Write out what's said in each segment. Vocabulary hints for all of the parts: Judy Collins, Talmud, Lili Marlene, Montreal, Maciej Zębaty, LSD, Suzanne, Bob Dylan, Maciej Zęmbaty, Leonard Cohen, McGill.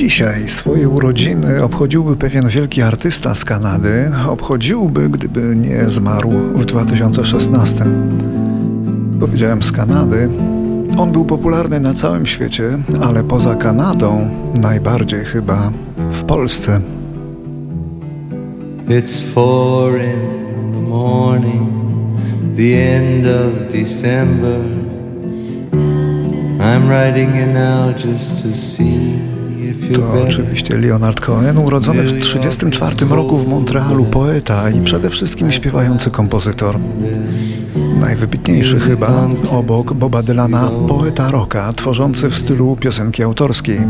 dzisiaj swoje urodziny obchodziłby pewien wielki artysta z Kanady, obchodziłby, gdyby nie zmarł w 2016. Powiedziałem z Kanady. On był popularny na całym świecie, ale poza Kanadą najbardziej chyba w Polsce. It's 4 in the morning, the end of December. I'm writing you now just to see. To oczywiście Leonard Cohen, urodzony w 1934 roku w Montrealu, poeta i przede wszystkim śpiewający kompozytor. Najwybitniejszy chyba, obok Boba Dylana, poeta rocka, tworzący w stylu piosenki autorskiej.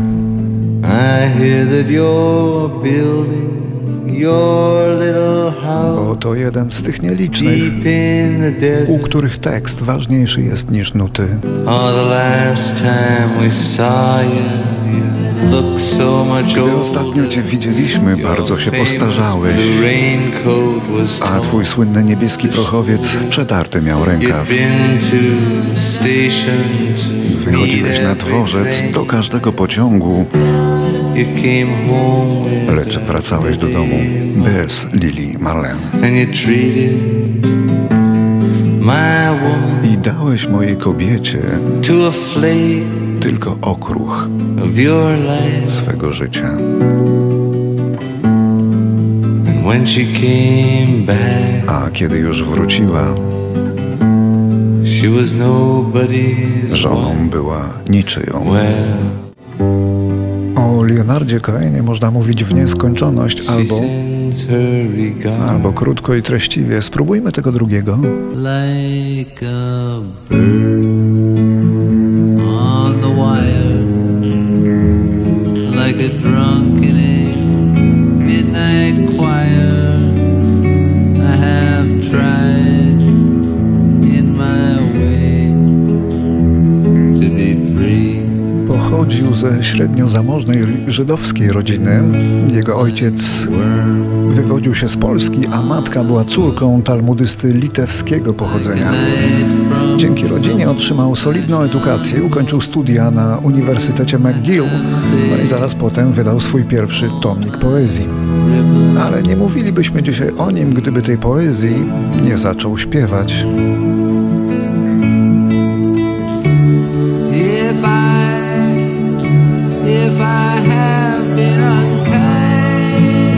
Bo to jeden z tych nielicznych, u których tekst ważniejszy jest niż nuty. Gdy ostatnio Cię widzieliśmy, bardzo się postarzałeś, a Twój słynny niebieski prochowiec przetarty miał rękaw. Wychodziłeś na dworzec do każdego pociągu, lecz wracałeś do domu bez Lili Marlene. I dałeś mojej kobiecie tylko okruch swego życia. A kiedy już wróciła, żoną była niczyją. O Leonardzie Cohenie można mówić w nieskończoność, albo krótko i treściwie. Spróbujmy tego drugiego. Like a bird. Like a drunk in a midnight choir, I have tried in my way to be free. Pochodził ze średnio zamożnej żydowskiej rodziny. Jego ojciec wywodził się z Polski, a matka była córką talmudysty litewskiego pochodzenia. Dzięki rodzinie otrzymał solidną edukację, ukończył studia na Uniwersytecie McGill, no i zaraz potem wydał swój pierwszy tomik poezji. Ale nie mówilibyśmy dzisiaj o nim, gdyby tej poezji nie zaczął śpiewać.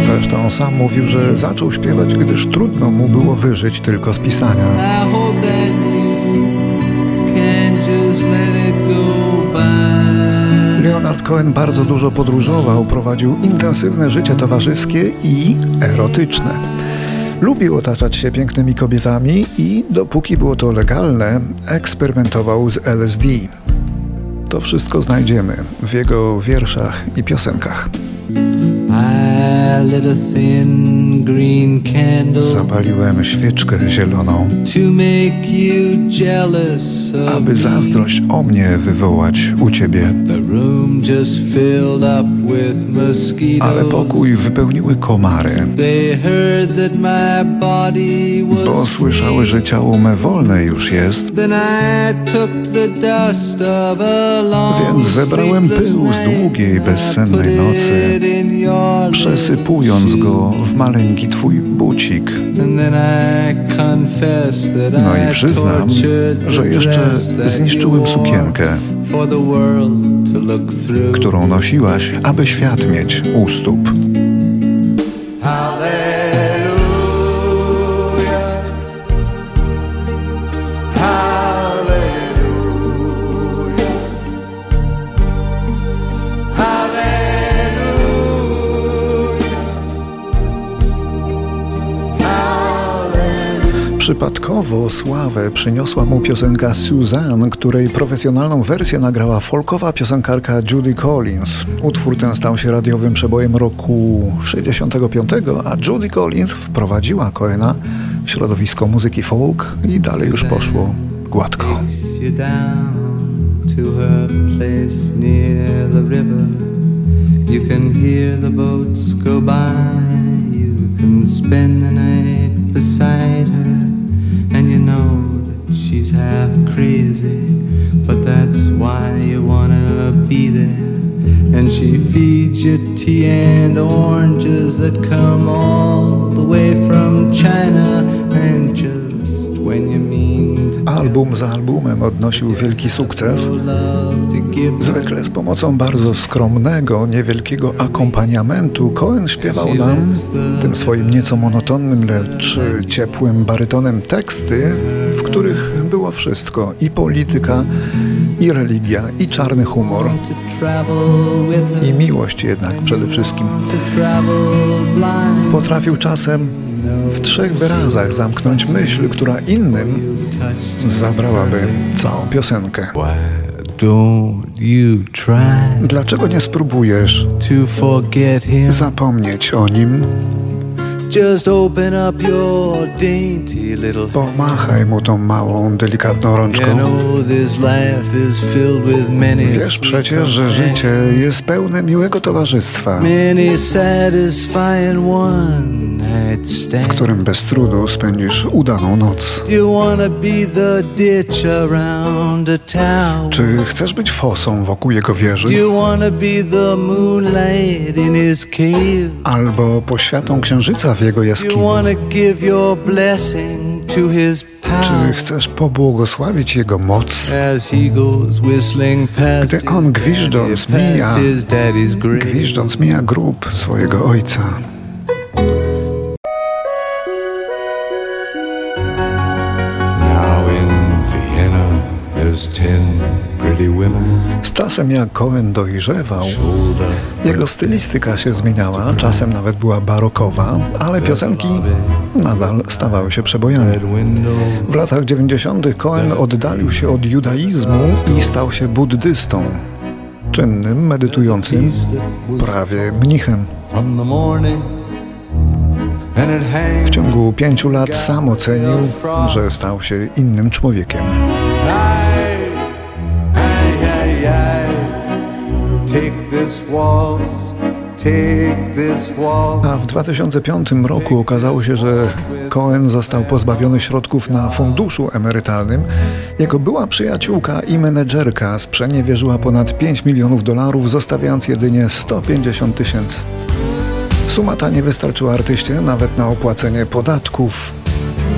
Zresztą sam mówił, że zaczął śpiewać, gdyż trudno mu było wyżyć tylko z pisania. Leonard Cohen bardzo dużo podróżował, prowadził intensywne życie towarzyskie i erotyczne. Lubił otaczać się pięknymi kobietami i, dopóki było to legalne, eksperymentował z LSD. To wszystko znajdziemy w jego wierszach i piosenkach. Zapaliłem świeczkę zieloną, aby zazdrość o mnie wywołać u ciebie. Ale pokój wypełniły komary, bo słyszały, że ciało me wolne już jest. Więc zebrałem pył z długiej, bezsennej nocy, przesypując go w maleńki twój bucik. No i przyznam, że jeszcze zniszczyłem sukienkę, którą nosiłaś, aby świat mieć u stóp. Przypadkowo sławę przyniosła mu piosenka Suzanne, której profesjonalną wersję nagrała folkowa piosenkarka Judy Collins. Utwór ten stał się radiowym przebojem roku 65, a Judy Collins wprowadziła Cohena w środowisko muzyki folk i dalej już poszło gładko. And you know that she's half crazy, but that's why you wanna be there. And she feeds you tea and oranges that come all the way from China. And just when you mean to... Album za albumem odnosił wielki sukces, zwykle z pomocą bardzo skromnego, niewielkiego akompaniamentu. Cohen śpiewał nam tym swoim nieco monotonnym, lecz ciepłym barytonem teksty, w których było wszystko, i polityka, i religia, i czarny humor, i miłość jednak przede wszystkim. Potrafił czasem w trzech wyrazach zamknąć myśl, która innym zabrałaby całą piosenkę. Dlaczego nie spróbujesz zapomnieć o nim? Pomachaj mu tą małą, delikatną rączką. Wiesz przecież, że życie jest pełne miłego towarzystwa, w którym bez trudu spędzisz udaną noc. Czy chcesz być fosą wokół jego wieży? Albo poświatą księżyca w jego jaskini? Czy chcesz pobłogosławić jego moc? Gdy on gwiżdżąc mija grób swojego ojca. Z czasem, jak Cohen dojrzewał, jego stylistyka się zmieniała, czasem nawet była barokowa, ale piosenki nadal stawały się przebojami. W latach 90. Cohen oddalił się od judaizmu i stał się buddystą, czynnym, medytującym, prawie mnichem. W ciągu 5 lat sam ocenił, że stał się innym człowiekiem. A w 2005 roku okazało się, że Cohen został pozbawiony środków na funduszu emerytalnym. Jego była przyjaciółka i menedżerka sprzeniewierzyła ponad $5 milionów, zostawiając jedynie 150 tysięcy. Suma ta nie wystarczyła artyście nawet na opłacenie podatków.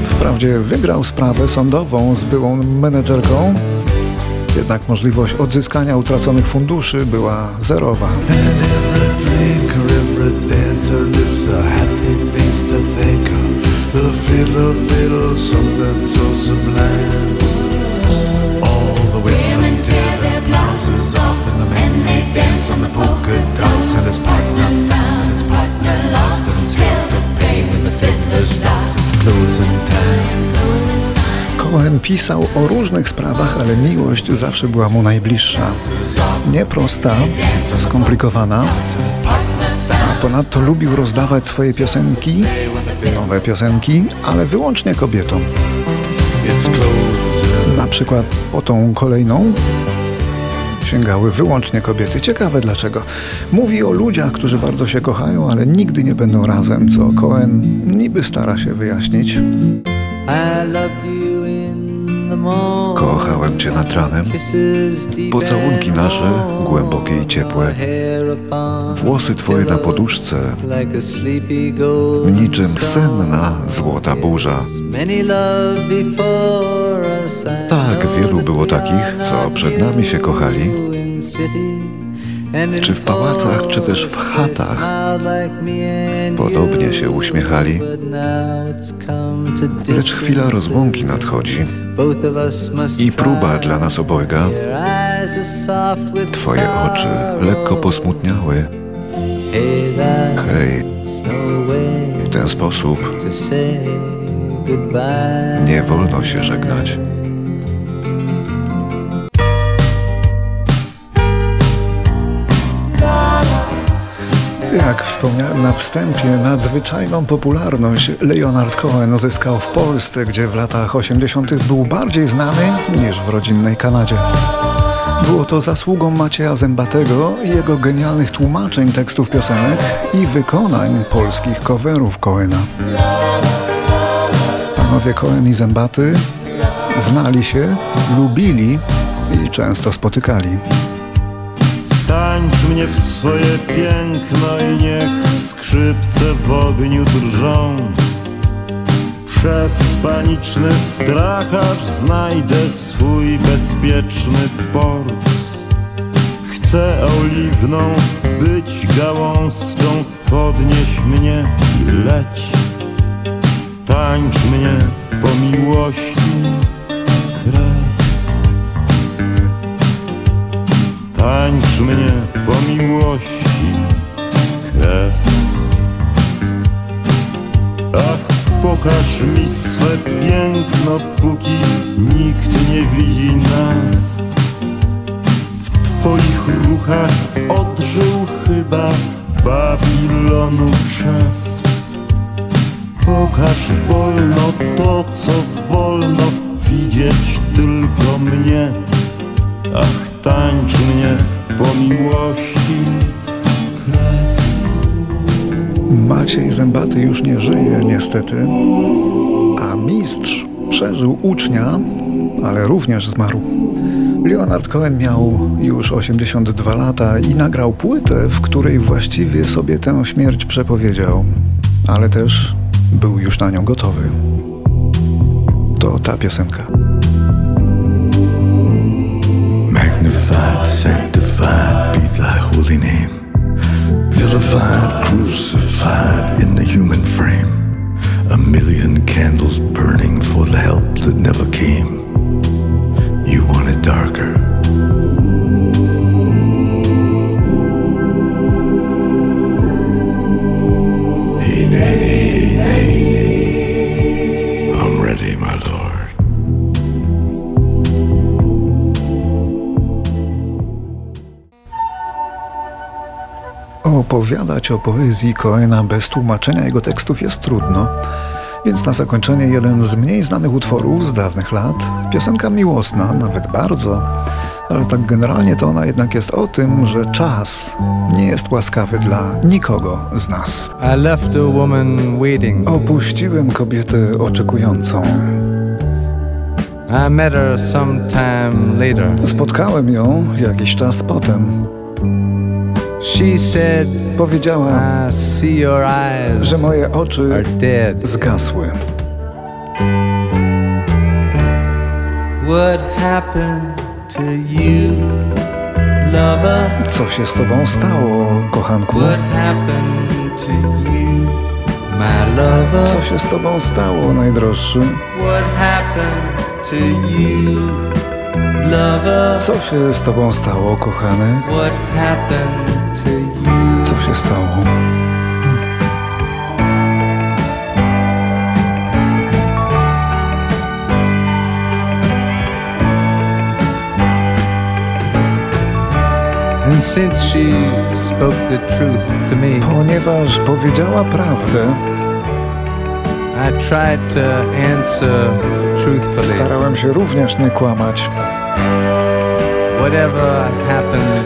Wprawdzie wygrał sprawę sądową z byłą menedżerką, jednak możliwość odzyskania utraconych funduszy była zerowa. Cohen pisał o różnych sprawach, ale miłość zawsze była mu najbliższa. Nieprosta, skomplikowana, a ponadto lubił rozdawać swoje piosenki, nowe piosenki, ale wyłącznie kobietom. Na przykład po tą kolejną sięgały wyłącznie kobiety. Ciekawe dlaczego. Mówi o ludziach, którzy bardzo się kochają, ale nigdy nie będą razem, co Cohen niby stara się wyjaśnić. Kochałem Cię nad ranem, pocałunki nasze, głębokie i ciepłe, włosy Twoje na poduszce, niczym senna złota burza. Tak wielu było takich, co przed nami się kochali, czy w pałacach, czy też w chatach, podobnie się uśmiechali, lecz chwila rozłąki nadchodzi i próba dla nas obojga. Twoje oczy lekko posmutniały. Hej, w ten sposób nie wolno się żegnać. Jak wspomniałem na wstępie, nadzwyczajną popularność Leonard Cohen zyskał w Polsce, gdzie w latach 80. był bardziej znany niż w rodzinnej Kanadzie. Było to zasługą Macieja Zębatego i jego genialnych tłumaczeń tekstów piosenek i wykonań polskich coverów Cohena. Panowie Cohen i Zębaty znali się, lubili i często spotykali. Tańcz mnie w swoje piękno i niech skrzypce w ogniu drżą. Przez paniczny strach aż znajdę swój bezpieczny port. Chcę oliwną być gałązką, podnieś mnie i leć. Tańcz mnie po miłości kres. Tańcz mnie po miłości kres. Ach, pokaż mi swe piękno, póki nikt nie widzi nas. W twoich ruchach odżył chyba Babilonu czas. Pokaż wolno to, co wolno widzieć tylko mnie. Ach, tańcz mnie po miłości kres. Maciej Zębaty już nie żyje niestety, a mistrz przeżył ucznia, ale również zmarł. Leonard Cohen miał już 82 lata i nagrał płytę, w której właściwie sobie tę śmierć przepowiedział, ale też był już na nią gotowy. To ta piosenka. Magnified, sanctified be thy holy name. Vilified, crucified in the human frame. A million candles burning for the help that never came. You want it darker. Hey, nay, nay, nay, nay. I'm ready, my lord. Opowiadać o poezji Cohena bez tłumaczenia jego tekstów jest trudno. Więc na zakończenie jeden z mniej znanych utworów z dawnych lat, piosenka miłosna, nawet bardzo, ale tak generalnie to ona jednak jest o tym, że czas nie jest łaskawy dla nikogo z nas. I left a woman waiting. Opuściłem kobietę oczekującą. I met her sometime later. Spotkałem ją jakiś czas potem. She said, powiedziała, I see your eyes, że moje oczy are dead. Zgasły. What happened to you, lover? Co się z tobą stało, kochanku? What happened to you, my lover? Co się z tobą stało, najdroższy? What happened to you, lover? Co się z tobą stało, kochany? What happened? Co się stało? And since she spoke the truth to me, ponieważ powiedziała prawdę, I tried to answer truthfully. Starałem się również nie kłamać.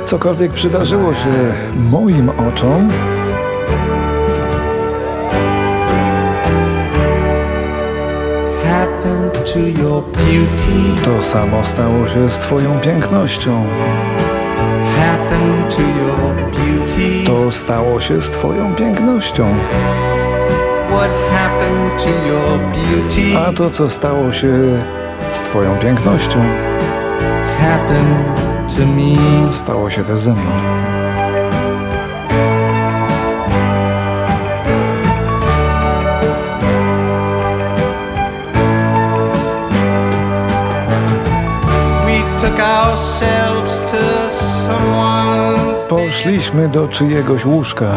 Cokolwiek przydarzyło się moim oczom, to samo stało się z twoją pięknością. To stało się z twoją pięknością. A to, co stało się z twoją pięknością, stało się też ze mną. Poszliśmy do czyjegoś łóżka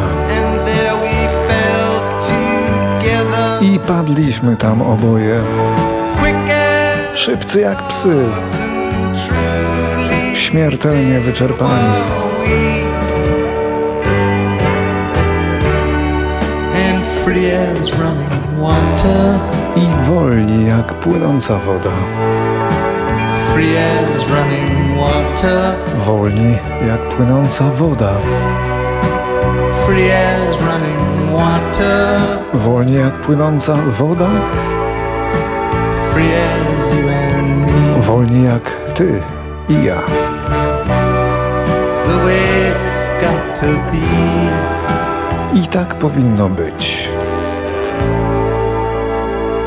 i padliśmy tam oboje, szybcy jak psy, śmiertelnie wyczerpani. I wolni jak płynąca woda. Wolni jak płynąca woda. Wolni jak płynąca woda. Wolni jak ty i ja. to be. I tak powinno być.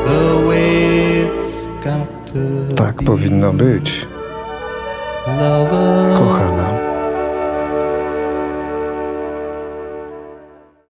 The way it's got to be. Tak powinno być. Lover.